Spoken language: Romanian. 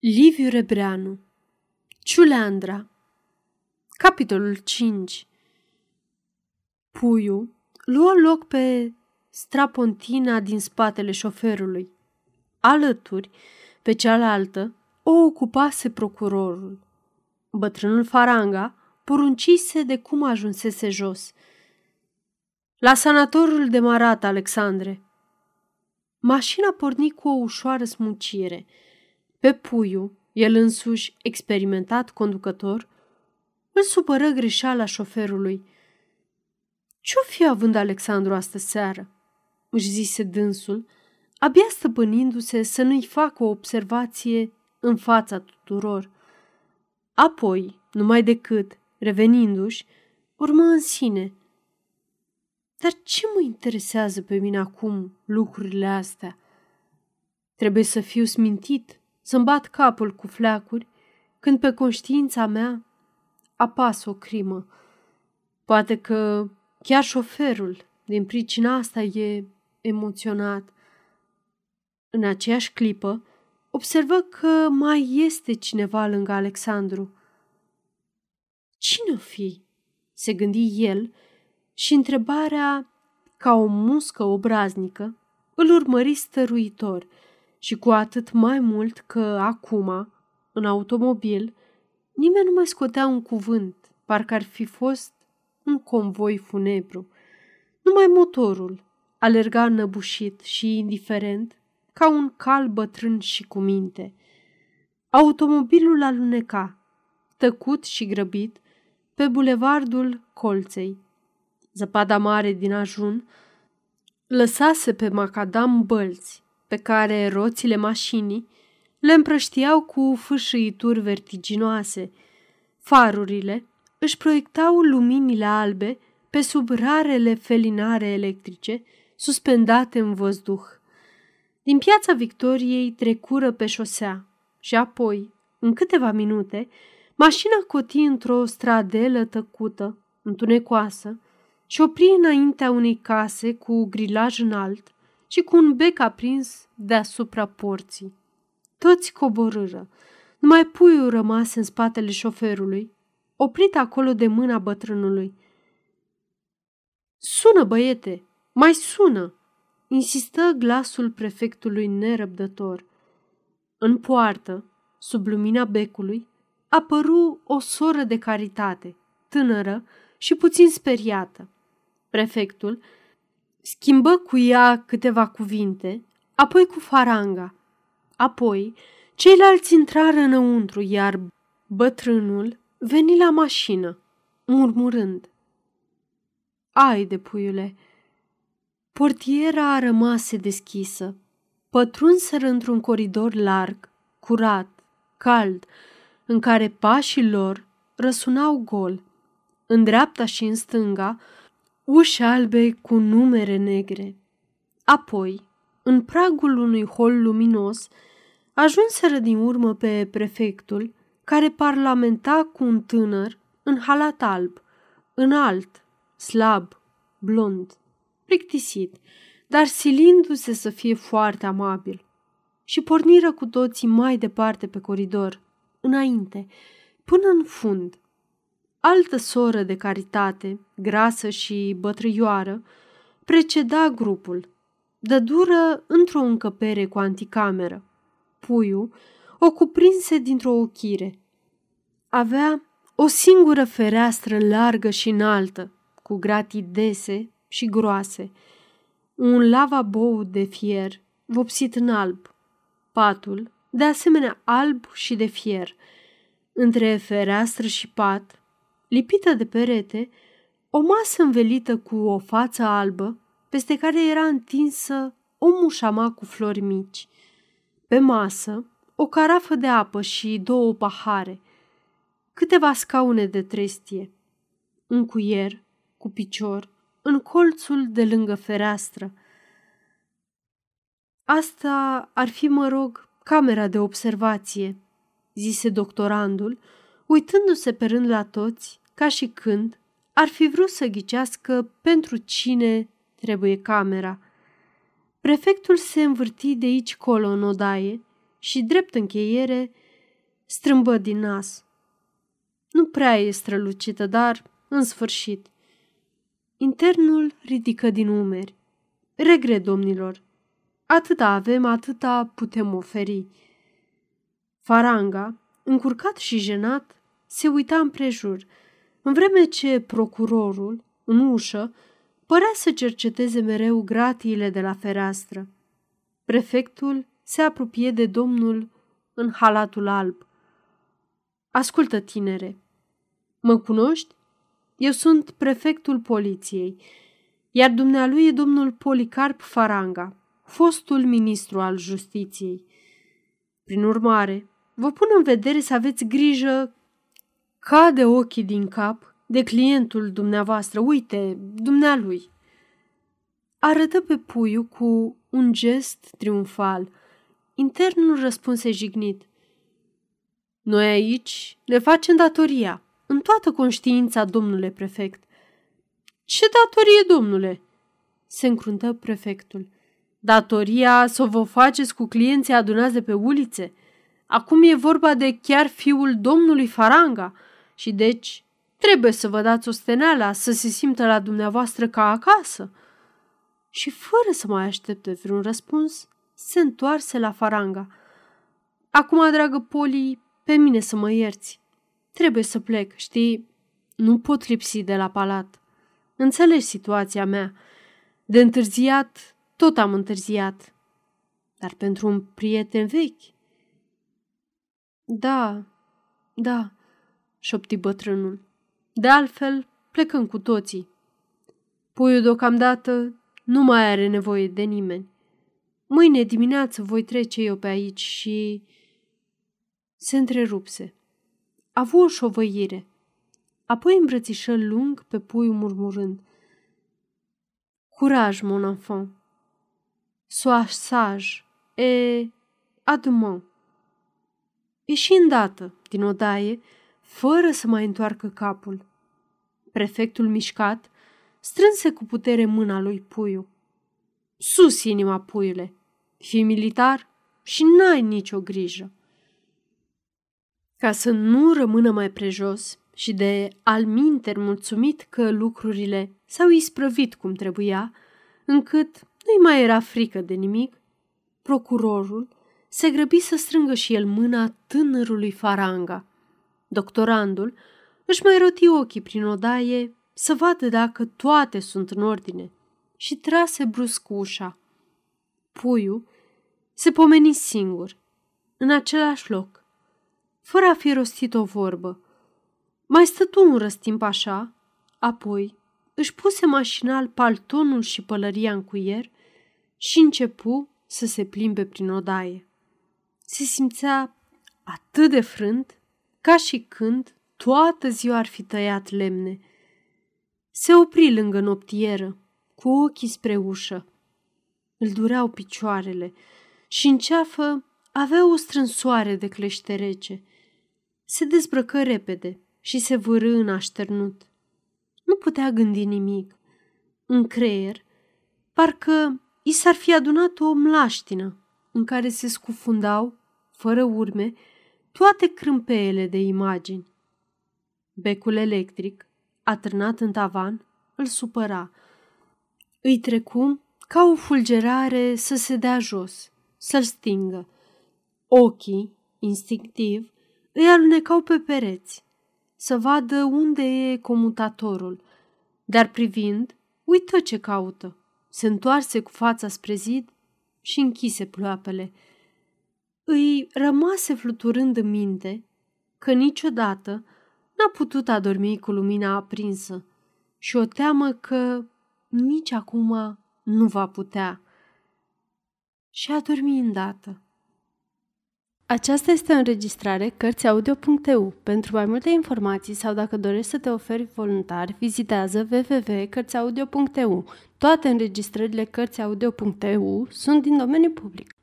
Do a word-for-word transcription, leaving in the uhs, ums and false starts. Liviu Rebreanu, Ciuleandra. Capitolul cinci. Puiul luă loc pe strapontina din spatele șoferului. Alături, pe cealaltă, o ocupase procurorul. Bătrânul Faranga poruncise de cum ajunsese jos. La sanatorul demarat, Alexandre. Mașina porni cu o ușoară smucire. Pe Puiu, el însuși, experimentat conducător, îl supără greșeala șoferului. Ce-o fi având Alexandru astă seară? Își zise dânsul, abia stăpânindu-se să nu-i facă o observație în fața tuturor. Apoi, numai decât, revenindu-și, urmă în sine. Dar ce mă interesează pe mine acum lucrurile astea? Trebuie să fiu smintit, să-mi bat capul cu fleacuri, când pe conștiința mea apasă o crimă. Poate că chiar șoferul, din pricina asta, e emoționat. În aceeași clipă, observă că mai este cineva lângă Alexandru. Cine-o fi? Se gândi el și întrebarea, ca o muscă obraznică, îl urmări stăruitor. Și cu atât mai mult că, acum, în automobil, nimeni nu mai scotea un cuvânt, parcă ar fi fost un convoi funebru. Numai motorul alerga înăbușit și indiferent, ca un cal bătrân și cu minte. Automobilul aluneca, tăcut și grăbit, pe bulevardul Colței. Zăpada mare din ajun lăsase pe macadam bălți, pe care roțile mașinii le împrăștiau cu fâșâituri vertiginoase. Farurile își proiectau luminile albe pe sub rarele felinare electrice suspendate în văzduh. Din Piața Victoriei trecură pe șosea și apoi, în câteva minute, mașina coti într-o stradelă tăcută, întunecoasă, și opri înaintea unei case cu grilaj înalt și cu un bec aprins deasupra porții. Toți coborâră, numai Puiul rămase în spatele șoferului, oprit acolo de mâna bătrânului. Sună, băiete, mai sună!" insistă glasul prefectului nerăbdător. În poartă, sub lumina becului, apăru o soră de caritate, tânără și puțin speriată. Prefectul schimbă cu ea câteva cuvinte, apoi cu Faranga. Apoi, ceilalți intrară înăuntru, iar bătrânul veni la mașină, murmurând. Ai de puiule! Portiera a rămas deschisă. Pătrunseră într-un coridor larg, curat, cald, în care pașii lor răsunau gol. În dreapta și în stânga, uși albe cu numere negre. Apoi, în pragul unui hol luminos, ajunseră din urmă pe prefectul, care parlamenta cu un tânăr în halat alb, înalt, slab, blond, plictisit, dar silindu-se să fie foarte amabil. Și porniră cu toții mai departe pe coridor, înainte, până în fund. Altă soră de caritate, grasă și bătrâioară, preceda grupul. Dădură într-o încăpere cu anticameră. Puiul o cuprinse dintr-o ochire. Avea o singură fereastră largă și înaltă, cu gratii dese și groase, un lavabou de fier vopsit în alb, patul de asemenea alb și de fier. Între fereastră și pat, lipită de perete, o masă învelită cu o față albă, peste care era întinsă o mușama cu flori mici. Pe masă, o carafă de apă și două pahare, câteva scaune de trestie, un cuier cu picior în colțul de lângă fereastră. Asta ar fi, mă rog, camera de observație, zise doctorandul, uitându-se pe rând la toți, ca și când ar fi vrut să ghicească pentru cine trebuie camera. Prefectul se învârti de aici colo în odaie și, drept încheiere, strâmbă din nas. Nu prea e strălucită, dar, în sfârșit, internul ridică din umeri. Regret, domnilor, atâta avem, atâta putem oferi. Faranga, încurcat și jenat, se uita împrejur, în vreme ce procurorul, în ușă, părea să cerceteze mereu gratiile de la fereastră. Prefectul se apropie de domnul în halatul alb. Ascultă, tinere, mă cunoști? Eu sunt prefectul poliției, iar dumnealui e domnul Policarp Faranga, fostul ministru al justiției. Prin urmare, vă pun în vedere să aveți grijă ca de ochii din cap de clientul dumneavoastră, uite, dumnealui. Arătă pe puiu cu un gest triumfal. Internul răspunse jignit. Noi aici ne facem datoria, în toată conștiința, domnule prefect. Ce datorie, domnule? Se încruntă prefectul. Datoria să vă faceți cu clienții adunați de pe ulițe. Acum e vorba de chiar fiul domnului Faranga și deci trebuie să vă dați o steneală să se simtă la dumneavoastră ca acasă. Și fără să mai aștepte vreun răspuns, se întoarse la Faranga. Acum, dragă Poli, pe mine să mă ierți. Trebuie să plec, știi? Nu pot lipsi de la palat. Înțelegi situația mea. De întârziat, tot am întârziat. Dar pentru un prieten vechi. Da, da, șopti bătrânul. De altfel, plecăm cu toții. Puiul deocamdată nu mai are nevoie de nimeni. Mâine dimineață voi trece eu pe aici și... Se întrerupse. A avut o șovăire. Apoi îmbrățișă lung pe puiul murmurând. Curaj, mon enfant. Sois sage et à demain. Ieși îndată din odaie, fără să mai întoarcă capul. Prefectul mișcat strânse cu putere mâna lui puiu. Sus inima, puiule, fii militar și n-ai nicio grijă. Ca să nu rămână mai prejos și de alminteri mulțumit că lucrurile s-au isprăvit cum trebuia, încât nu-i mai era frică de nimic, procurorul se grăbi să strângă și el mâna tânărului Faranga. Doctorandul își mai roti ochii prin odaie să vadă dacă toate sunt în ordine și trase brusc ușa. Puiul se pomeni singur, în același loc, fără a fi rostit o vorbă. Mai stătu un răstimp așa, apoi își puse mașinal paltonul și pălăria în cuier și începu să se plimbe prin odaie. Se simțea atât de frânt, ca și când toată ziua ar fi tăiat lemne. Se opri lângă noptieră, cu ochii spre ușă. Îl dureau picioarele și în ceafă avea o strânsoare de clește rece. Se dezbrăcă repede și se vârâ în așternut. Nu putea gândi nimic. În creier, parcă i s-ar fi adunat o mlaștină în care se scufundau, fără urme, toate crâmpeele de imagini. Becul electric, atârnat în tavan, îl supăra. Îi trecu ca o fulgerare să se dea jos, să-l stingă. Ochii, instinctiv, îi alunecau pe pereți, să vadă unde e comutatorul, dar privind, uită ce caută. Se întoarse cu fața spre zid și închise ploapele. Îi rămase fluturând în minte că niciodată n-a putut adormi cu lumina aprinsă și o teamă că nici acum nu va putea. Și a dormit îndată. Aceasta este o înregistrare Cărțiaudio punct e u. Pentru mai multe informații sau dacă dorești să te oferi voluntar, vizitează w w w punct cărțiaudio punct e u. Toate înregistrările Cărțiaudio punct e u sunt din domeniu public.